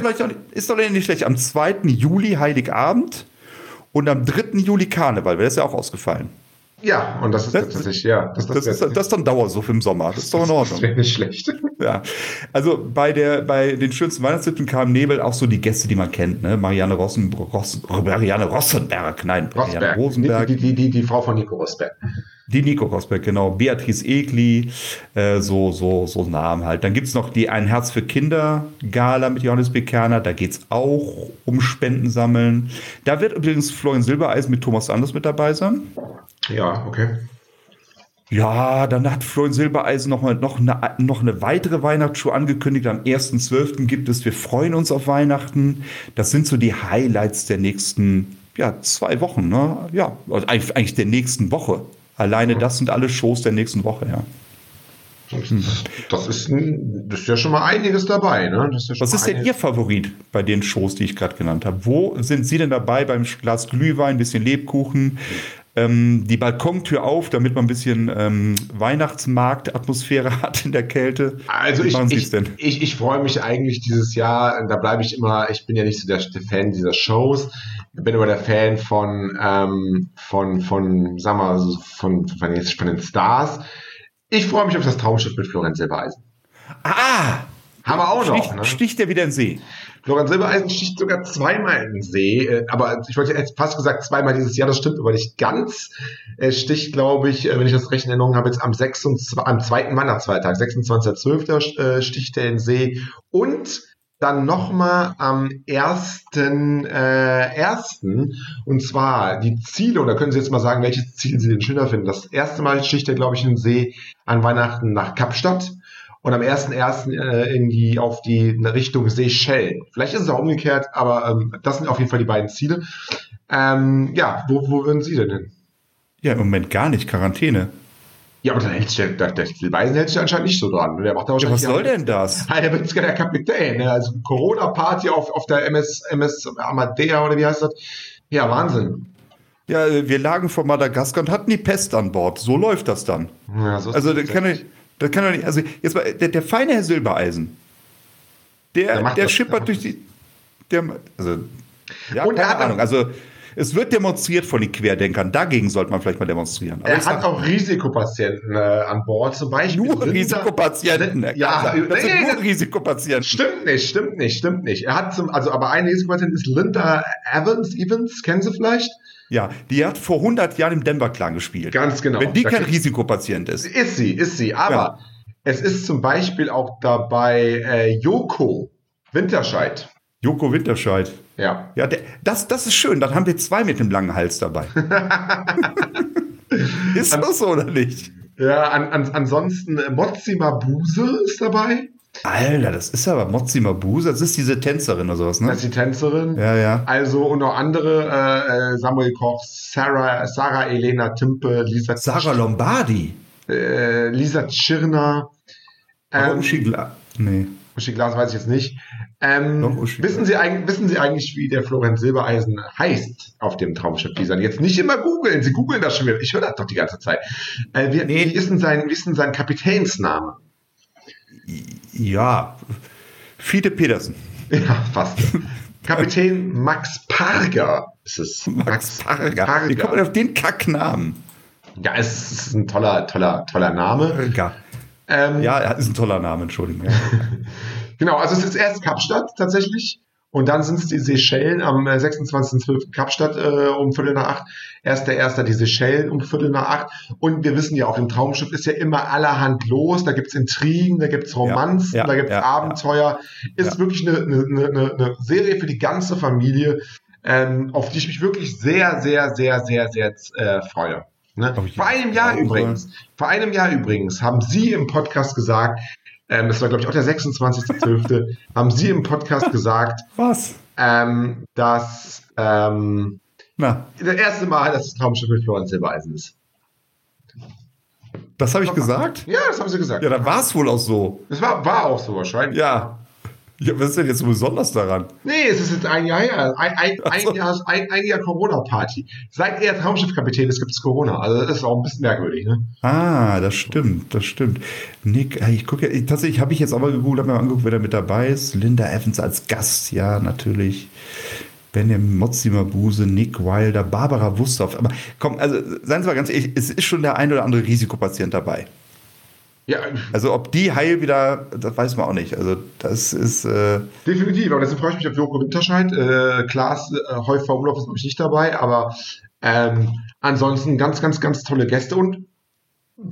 doch nicht schlecht. Am 2. Juli Heiligabend und am 3. Juli Karneval. Wäre das ja auch ausgefallen. Ja, und das ist tatsächlich, Das ist dann Dauersuff im Sommer. Das ist doch in Ordnung. Das wäre nicht schlecht. Ja. Also bei den schönsten Weihnachtstipps kam Nebel auch so die Gäste, die man kennt, ne? Marianne Rosenberg. Die Frau von Nico Rosberg. Die Nico Rosberg, genau. Beatrice Egli, so Namen halt. Dann gibt es noch die Ein Herz für Kinder Gala mit Johannes Bekerner. Da geht es auch um Spenden sammeln. Da wird übrigens Florian Silbereisen mit Thomas Anders mit dabei sein. Ja, okay. Ja, dann hat Florian Silbereisen noch eine weitere Weihnachtsshow angekündigt. Am 1.12. gibt es Wir freuen uns auf Weihnachten. Das sind so die Highlights der nächsten 2 Wochen. Ne? Ja, eigentlich der nächsten Woche. Alleine das sind alle Shows der nächsten Woche, ja. Das ist ja schon mal einiges dabei. Ne? Was ist denn Ihr Favorit bei den Shows, die ich gerade genannt habe? Wo sind Sie denn dabei beim Glas Glühwein, ein bisschen Lebkuchen? Die Balkontür auf, damit man ein bisschen Weihnachtsmarktatmosphäre hat in der Kälte. Also ich freue mich eigentlich dieses Jahr, da bleibe ich immer, ich bin ja nicht so der Fan dieser Shows, bin aber der Fan von den Stars. Ich freue mich auf das Traumschiff mit Florian Silbereisen. Ah! Haben wir auch noch. Ne? Sticht er wieder in den See? Florian Silbereisen sticht sogar 2-mal in den See. Aber ich wollte jetzt fast gesagt 2-mal dieses Jahr. Das stimmt aber nicht ganz. Er sticht, glaube ich, wenn ich das recht in Erinnerung habe, jetzt am zweiten Weihnachtsfeiertag, 26.12. sticht er in den See. Und dann nochmal am 1.1. Und zwar die Ziele, und da können Sie jetzt mal sagen, welches Ziel Sie denn schöner finden. Das erste Mal sticht er, glaube ich, in den See an Weihnachten nach Kapstadt. und am 1.1. auf die Richtung Seychellen. Vielleicht ist es auch umgekehrt, aber das sind auf jeden Fall die beiden Ziele. Ja, wo würden Sie denn hin? Ja, im Moment gar nicht, Quarantäne. Ja, aber dann hältst du der Silbereisen hältst du anscheinend nicht so dran. Der macht da ja, was soll denn das? Der wird jetzt der Kapitän. Also Corona-Party auf der MS Amadea oder wie heißt das? Ja, Wahnsinn. Ja, wir lagen vor Madagaskar und hatten die Pest an Bord. So läuft das dann. Ja, so also das kann doch nicht. Also jetzt mal, der feine Herr Silbereisen, der schippert durch die. Keine Ahnung. Also es wird demonstriert von den Querdenkern. Dagegen sollte man vielleicht mal demonstrieren. Aber er hat auch Risikopatienten an Bord, zum Beispiel. Nur Risikopatienten. Nur Risikopatienten. Stimmt nicht. Er hat aber ein Risikopatient ist Linda Evans, kennen Sie vielleicht? Ja, die hat vor 100 Jahren im Denver-Clan gespielt. Ganz genau. Wenn die kein Risikopatient ist. Ist sie. Aber es ist zum Beispiel auch dabei Joko Winterscheidt. Ja. Ja, das ist schön. Dann haben wir zwei mit dem langen Hals dabei. Ist das so oder nicht? Ja, ansonsten Motsi Mabuse ist dabei. Alter, das ist aber Motsi Mabuse. Das ist diese Tänzerin oder sowas, ne? Das ist die Tänzerin. Ja. Also, und noch andere, Samuel Koch, Sarah Elena Timpe, Lisa Tschirner. Uschi Glas weiß ich jetzt nicht. Wissen Sie eigentlich, wie der Florian Silbereisen heißt auf dem Traumschiff Lisan? Jetzt nicht immer googeln, Sie googeln das schon wieder. Ich höre das doch die ganze Zeit. Wie ist denn sein Kapitänsname? Ja, Fiete Pedersen. Ja, fast. Kapitän Max Parga ist es. Max Parga. Wie kommt man auf den Kacknamen? Ja, es ist ein toller Name. Parga. Ist ein toller Name, Entschuldigung. Ja. Genau, also es ist erst Kapstadt tatsächlich und dann sind es die Seychellen am 26.12. Kapstadt um 7:45, erst der Erste die Seychellen um 7:45 und wir wissen ja, auf dem Traumschiff ist ja immer allerhand los, da gibt es Intrigen, da gibt es Romanzen, da gibt es Abenteuer, ist wirklich eine Serie für die ganze Familie, auf die ich mich wirklich sehr, sehr, sehr, sehr, sehr, sehr freue. Ne? Vor einem Jahr übrigens haben Sie im Podcast gesagt, das war glaube ich auch der 26.12. haben Sie im Podcast gesagt, was? Dass das erste Mal, dass das Traumschiff mit Florian Silbereisen ist. Das habe ich gesagt? Ja, das haben Sie gesagt. Ja, dann war es wohl auch so. Das war auch so wahrscheinlich. Ja, was ist denn jetzt so besonders daran? Nee, es ist jetzt ein Jahr her. Ein Jahr Corona-Party. Seit er Traumschiffkapitän ist, gibt es Corona. Also das ist auch ein bisschen merkwürdig, ne? Ah, das stimmt. Nick, ich gucke ja, tatsächlich habe ich jetzt aber gegoogelt, habe mir mal angeguckt, wer da mit dabei ist. Linda Evans als Gast, ja, natürlich. Benjamin Motsi Mabuse, Nick Wilder, Barbara Wusthoff. Aber komm, also seien Sie mal ganz ehrlich, es ist schon der ein oder andere Risikopatient dabei. Ja. Also ob die heil wieder, das weiß man auch nicht. Also das ist... definitiv, aber deswegen freue ich mich auf Joko Winterscheidt. Klaas Häufer Umlauf ist nämlich nicht dabei, aber ansonsten ganz, ganz, ganz tolle Gäste und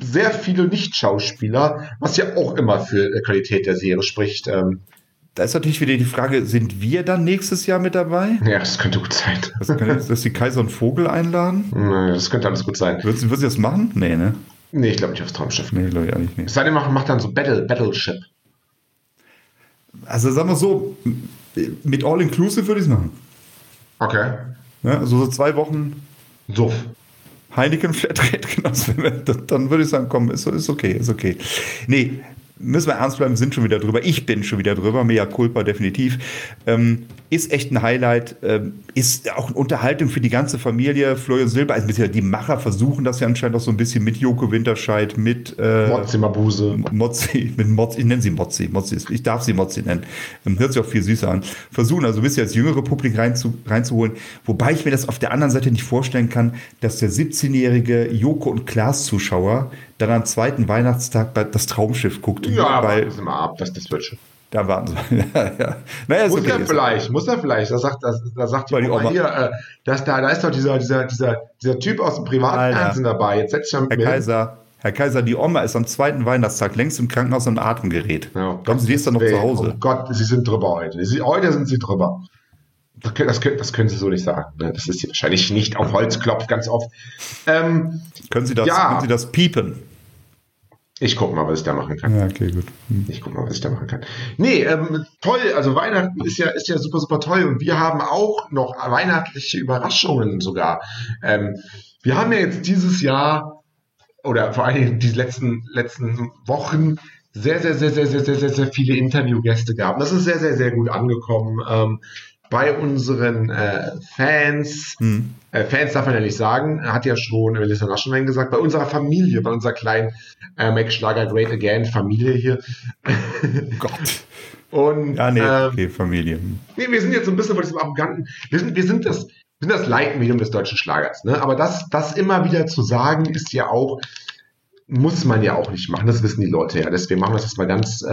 sehr viele Nicht-Schauspieler, was ja auch immer für Qualität der Serie spricht. Da ist natürlich wieder die Frage, sind wir dann nächstes Jahr mit dabei? Ja, das könnte gut sein. Dass die Kaiser und Vogel einladen? Das könnte alles gut sein. Würden Sie das machen? Nee, ne? Nee, ich glaube nicht aufs Traumschiff. Nee, glaube ich auch nicht. Es sei denn, macht dann so Battleship. Also sagen wir so, mit All-Inclusive würde ich es machen. Okay. Ja, also so 2 Wochen. Suff. Heineken Flatrate, genau. Dann würde ich sagen, komm, ist okay. Nee, müssen wir ernst bleiben, sind schon wieder drüber. Ich bin schon wieder drüber, mea culpa, definitiv. Ist echt ein Highlight, ist auch eine Unterhaltung für die ganze Familie. Florian Silbereisen, die Macher versuchen das ja anscheinend auch so ein bisschen mit Joko Winterscheidt, mit Motsi Mabuse. Ich nenne sie Motsi. Ich darf sie Motsi nennen. Hört sich auch viel süßer an. Versuchen also ein bisschen das jüngere Publikum reinzuholen. Wobei ich mir das auf der anderen Seite nicht vorstellen kann, dass der 17-jährige Joko und Klaas-Zuschauer dann am zweiten Weihnachtstag das Traumschiff guckt. Ja, warten Sie mal ab, das wird schon. Da warten Sie mal. Ja. Naja, muss er vielleicht. Da sagt die Oma hier, da ist doch dieser Typ aus dem Privatfernsehen dabei. Jetzt setzt er Herr Kaiser, die Oma ist am zweiten Weihnachtstag längst im Krankenhaus am Atemgerät. Ja, glauben Sie, die ist dann noch zu Hause? Oh Gott, Sie sind drüber heute. Heute sind Sie drüber. Das können Sie so nicht sagen. Ne? Das ist hier wahrscheinlich nicht auf Holz klopft, ganz oft. Können Sie das piepen? Ich guck mal, was ich da machen kann. Ja, okay, gut. Nee, toll. Also Weihnachten ist ja super, super toll. Und wir haben auch noch weihnachtliche Überraschungen sogar. Wir haben ja jetzt dieses Jahr oder vor allem die letzten Wochen sehr, sehr, sehr, sehr, sehr, sehr, sehr, sehr viele Interviewgäste gehabt. Das ist sehr, sehr, sehr gut angekommen. Bei unseren Fans, Fans darf man ja nicht sagen, hat ja schon Melissa Naschenweng gesagt, bei unserer Familie, bei unserer kleinen Make Schlager Great Again Familie hier. Oh Gott. Und, ja, nee, okay, Familie. Nee, wir sind jetzt so ein bisschen von diesem Arroganten, wir sind das Leitmedium des deutschen Schlagers, ne? Aber das immer wieder zu sagen, ist ja auch, muss man ja auch nicht machen, das wissen die Leute ja, deswegen machen wir das jetzt mal ganz...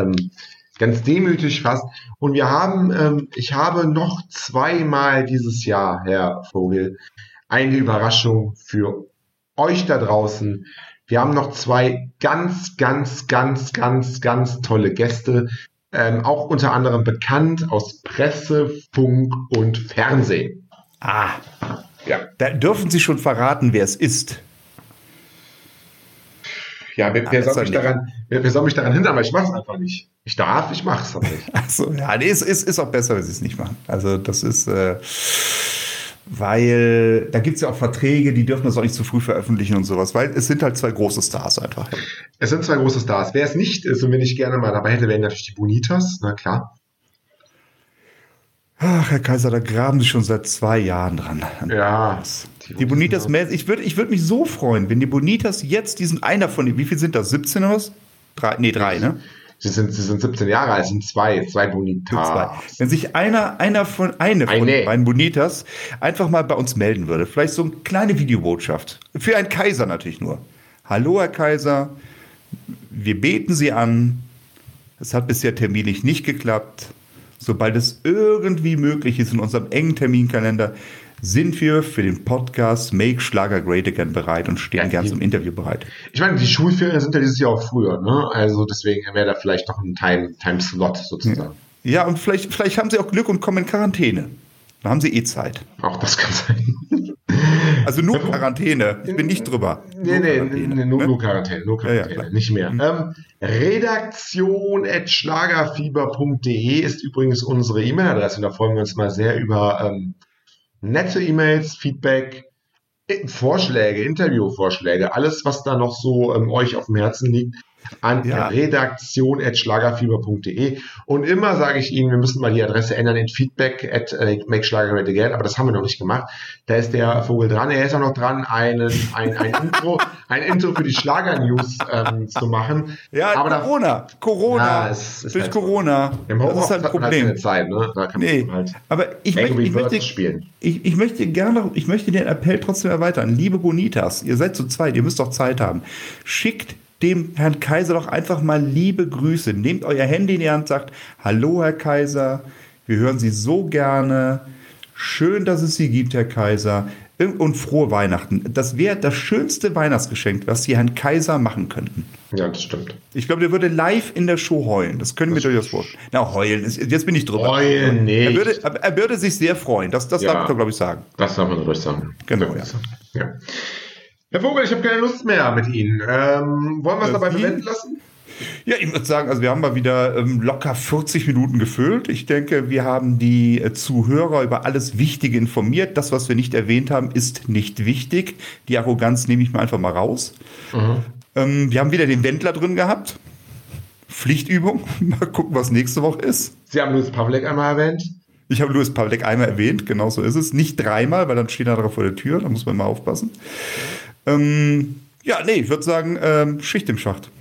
ganz demütig fast. Und wir haben, ich habe noch zweimal dieses Jahr, Herr Vogel, eine Überraschung für euch da draußen. Wir haben noch zwei ganz, ganz, ganz, ganz, ganz tolle Gäste, auch unter anderem bekannt aus Presse, Funk und Fernsehen. Ah, ja. Da dürfen Sie schon verraten, wer es ist. Ja, wer soll mich daran hindern? Weil ich mach's einfach nicht. Ich mache es aber nicht. Achso, ja, nee, ist auch besser, wenn sie es nicht machen. Also das ist, weil da gibt es ja auch Verträge, die dürfen das auch nicht zu früh veröffentlichen und sowas, weil es sind halt zwei große Stars einfach. Es sind zwei große Stars. Wer es nicht ist und wenn ich gerne mal dabei hätte, wären natürlich die Bonitas, na klar. Ach, Herr Kaiser, da graben Sie schon seit 2 Jahren dran. Ja. Die Bonitas, ich würde mich so freuen, wenn die Bonitas jetzt diesen einer von den, wie viel sind das, 17 oder was? 3, ne? Sie sind 17 Jahre alt, sind 2 Bonitas. 2. Wenn sich eine von den beiden Bonitas einfach mal bei uns melden würde, vielleicht so eine kleine Videobotschaft, für Herrn Kaiser natürlich nur. Hallo Herr Kaiser, wir beten Sie an, es hat bisher terminlich nicht geklappt. Sobald es irgendwie möglich ist in unserem engen Terminkalender, sind wir für den Podcast Make Schlager Great Again bereit und stehen gern zum Interview bereit. Ich meine, die Schulferien sind ja dieses Jahr auch früher, ne? Also deswegen wäre da vielleicht noch ein Time-Slot sozusagen. Ja, und vielleicht haben sie auch Glück und kommen in Quarantäne. Dann haben sie eh Zeit. Auch das kann sein. Also nur Quarantäne. Ich bin nicht drüber. Nur Quarantäne. Ja, nicht mehr. Redaktion@schlagerfieber.de ist übrigens unsere E-Mail-Adresse. Und da freuen wir uns mal sehr über nette E-Mails, Feedback, Vorschläge, Interviewvorschläge, alles, was da noch so euch auf dem Herzen liegt, an redaktion@schlagerfieber.de. Und immer sage ich Ihnen, wir müssen mal die Adresse ändern in feedback@makeschlagerreadyagain, aber das haben wir noch nicht gemacht. Da ist der Vogel dran, er ist auch noch dran, ein Intro für die Schlager-News zu machen. Ja, aber Corona. Durch Corona. Das ist halt ein Problem. Halt Zeit, ne? Da kann man halt aber ich möchte den Appell trotzdem erweitern. Liebe Bonitas, ihr seid zu zweit, ihr müsst doch Zeit haben. Schickt dem Herrn Kaiser doch einfach mal liebe Grüße. Nehmt euer Handy in die Hand, sagt, hallo Herr Kaiser, wir hören Sie so gerne. Schön, dass es Sie gibt, Herr Kaiser. Und frohe Weihnachten. Das wäre das schönste Weihnachtsgeschenk, was Sie Herrn Kaiser machen könnten. Ja, das stimmt. Ich glaube, der würde live in der Show heulen. Das können wir durchaus vorstellen. Na, heulen. Jetzt bin ich drüber. Heulen nicht. Er würde sich sehr freuen. Das darf ich doch, glaube ich, sagen. Das darf man ruhig sagen. Genau, ja. Herr Vogel, ich habe keine Lust mehr mit Ihnen. Wollen wir es dabei bewenden lassen? Ja, ich würde sagen, also wir haben mal wieder locker 40 Minuten gefüllt. Ich denke, wir haben die Zuhörer über alles Wichtige informiert. Das, was wir nicht erwähnt haben, ist nicht wichtig. Die Arroganz nehme ich mir einfach mal raus. Mhm. Wir haben wieder den Wendler drin gehabt. Pflichtübung. Mal gucken, was nächste Woche ist. Sie haben Louis Pavlik einmal erwähnt. Ich habe Louis Pavlik einmal erwähnt. Genau so ist es. Nicht 3-mal, weil dann steht er drauf vor der Tür. Da muss man mal aufpassen. Ja, nee, ich würde sagen, Schicht im Schacht.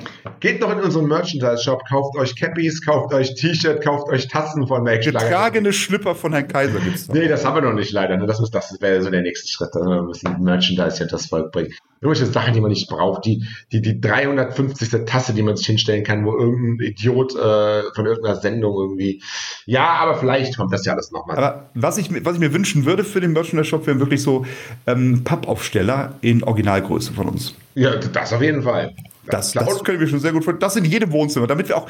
Geht noch in unseren Merchandise-Shop, kauft euch Cappies, kauft euch T-Shirt, kauft euch Tassen von Make Schlager. Getragene Schlüpper von Herrn Kaiser gibt's noch. Nee, das haben wir noch nicht, leider. Das wäre so der nächste Schritt, dass wir ein bisschen Merchandise hinters Volk bringen. Irgendwelche Sachen, die man nicht braucht. Die 350. Tasse, die man sich hinstellen kann, wo irgendein Idiot von irgendeiner Sendung irgendwie... Ja, aber vielleicht kommt das ja alles nochmal. Aber was ich mir wünschen würde für den Merchandise-Shop, wären wirklich so Pappaufsteller in Originalgröße von uns. Ja, das auf jeden Fall. Das können wir schon sehr gut vorstellen. Das in jedem Wohnzimmer, damit wir auch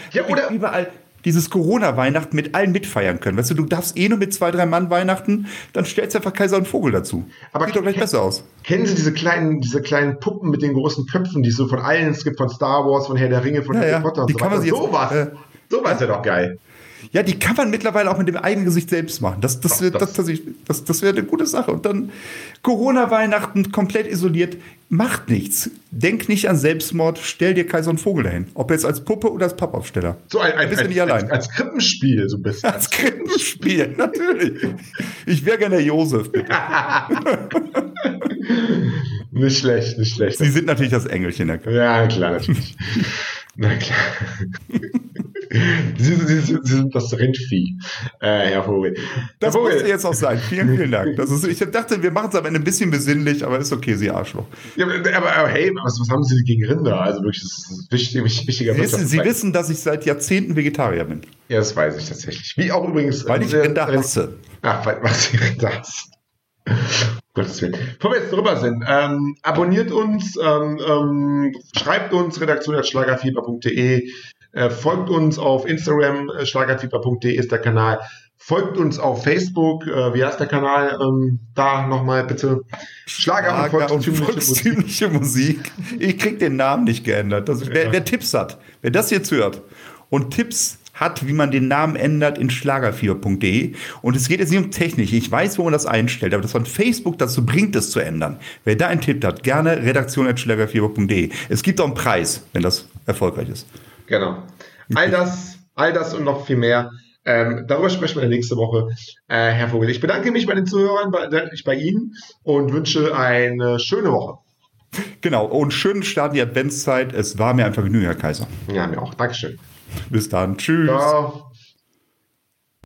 überall dieses Corona-Weihnachten mit allen mitfeiern können. Weißt du, darfst eh nur mit 2-3 Mann Weihnachten, dann stellst du einfach Kaiser und Vogel dazu. Aber sieht doch gleich besser aus. Kennen Sie diese kleinen Puppen mit den großen Köpfen, die es so von allen, es gibt von Star Wars, von Herr der Ringe, von Harry Potter und so weiter. Sowas ist ja doch geil. Ja, die kann man mittlerweile auch mit dem eigenen Gesicht selbst machen. Das wäre eine gute Sache. Und dann Corona-Weihnachten komplett isoliert. Macht nichts. Denk nicht an Selbstmord. Stell dir Kaiser und Vogel dahin. Ob jetzt als Puppe oder als Pappaufsteller. So als Krippenspiel. So ein bisschen. Als Krippenspiel, natürlich. Ich wäre gerne der Josef, bitte. Nicht schlecht, nicht schlecht. Sie sind natürlich das Engelchen. Ja, klar, natürlich. Na klar. Sie sind das Rindvieh, Herr Vogel. Das musste jetzt auch sein. Vielen, vielen Dank. Ich dachte, wir machen es am Ende ein bisschen besinnlich, aber ist okay, Sie Arschloch. Ja, aber hey, was haben Sie gegen Rinder? Also wirklich, das ist ein wichtiger Wirtschaftszweig. Sie wissen, dass ich seit Jahrzehnten Vegetarier bin. Ja, das weiß ich tatsächlich. Wie auch übrigens... Weil ich Rinder hasse. Ach, weil Sie Rinder hassen. Gottes Willen. Bevor wir jetzt drüber sind, abonniert uns, schreibt uns, redaktion@schlagerfieber.de, folgt uns auf Instagram, schlagerfieber.de ist der Kanal. Folgt uns auf Facebook, wie heißt der Kanal? Da nochmal bitte. Schlager und volkstümliche Musik. Ich krieg den Namen nicht geändert. Wer Tipps hat, wer das jetzt hört und Tipps hat, wie man den Namen ändert, in schlagerfieber.de. Und es geht jetzt nicht um Technik. Ich weiß, wo man das einstellt, aber das von Facebook dazu bringt, es zu ändern. Wer da einen Tipp hat, gerne redaktion@schlagerfieber.de. Es gibt auch einen Preis, wenn das erfolgreich ist. Genau. All das und noch viel mehr. Darüber sprechen wir nächste Woche, Herr Vogel. Ich bedanke mich bei den Zuhörern, bei Ihnen und wünsche eine schöne Woche. Genau. Und schönen Start in die Adventszeit. Es war mir ein Vergnügen, Herr Kaiser. Ja, mir auch. Dankeschön. Bis dann. Tschüss. Ciao.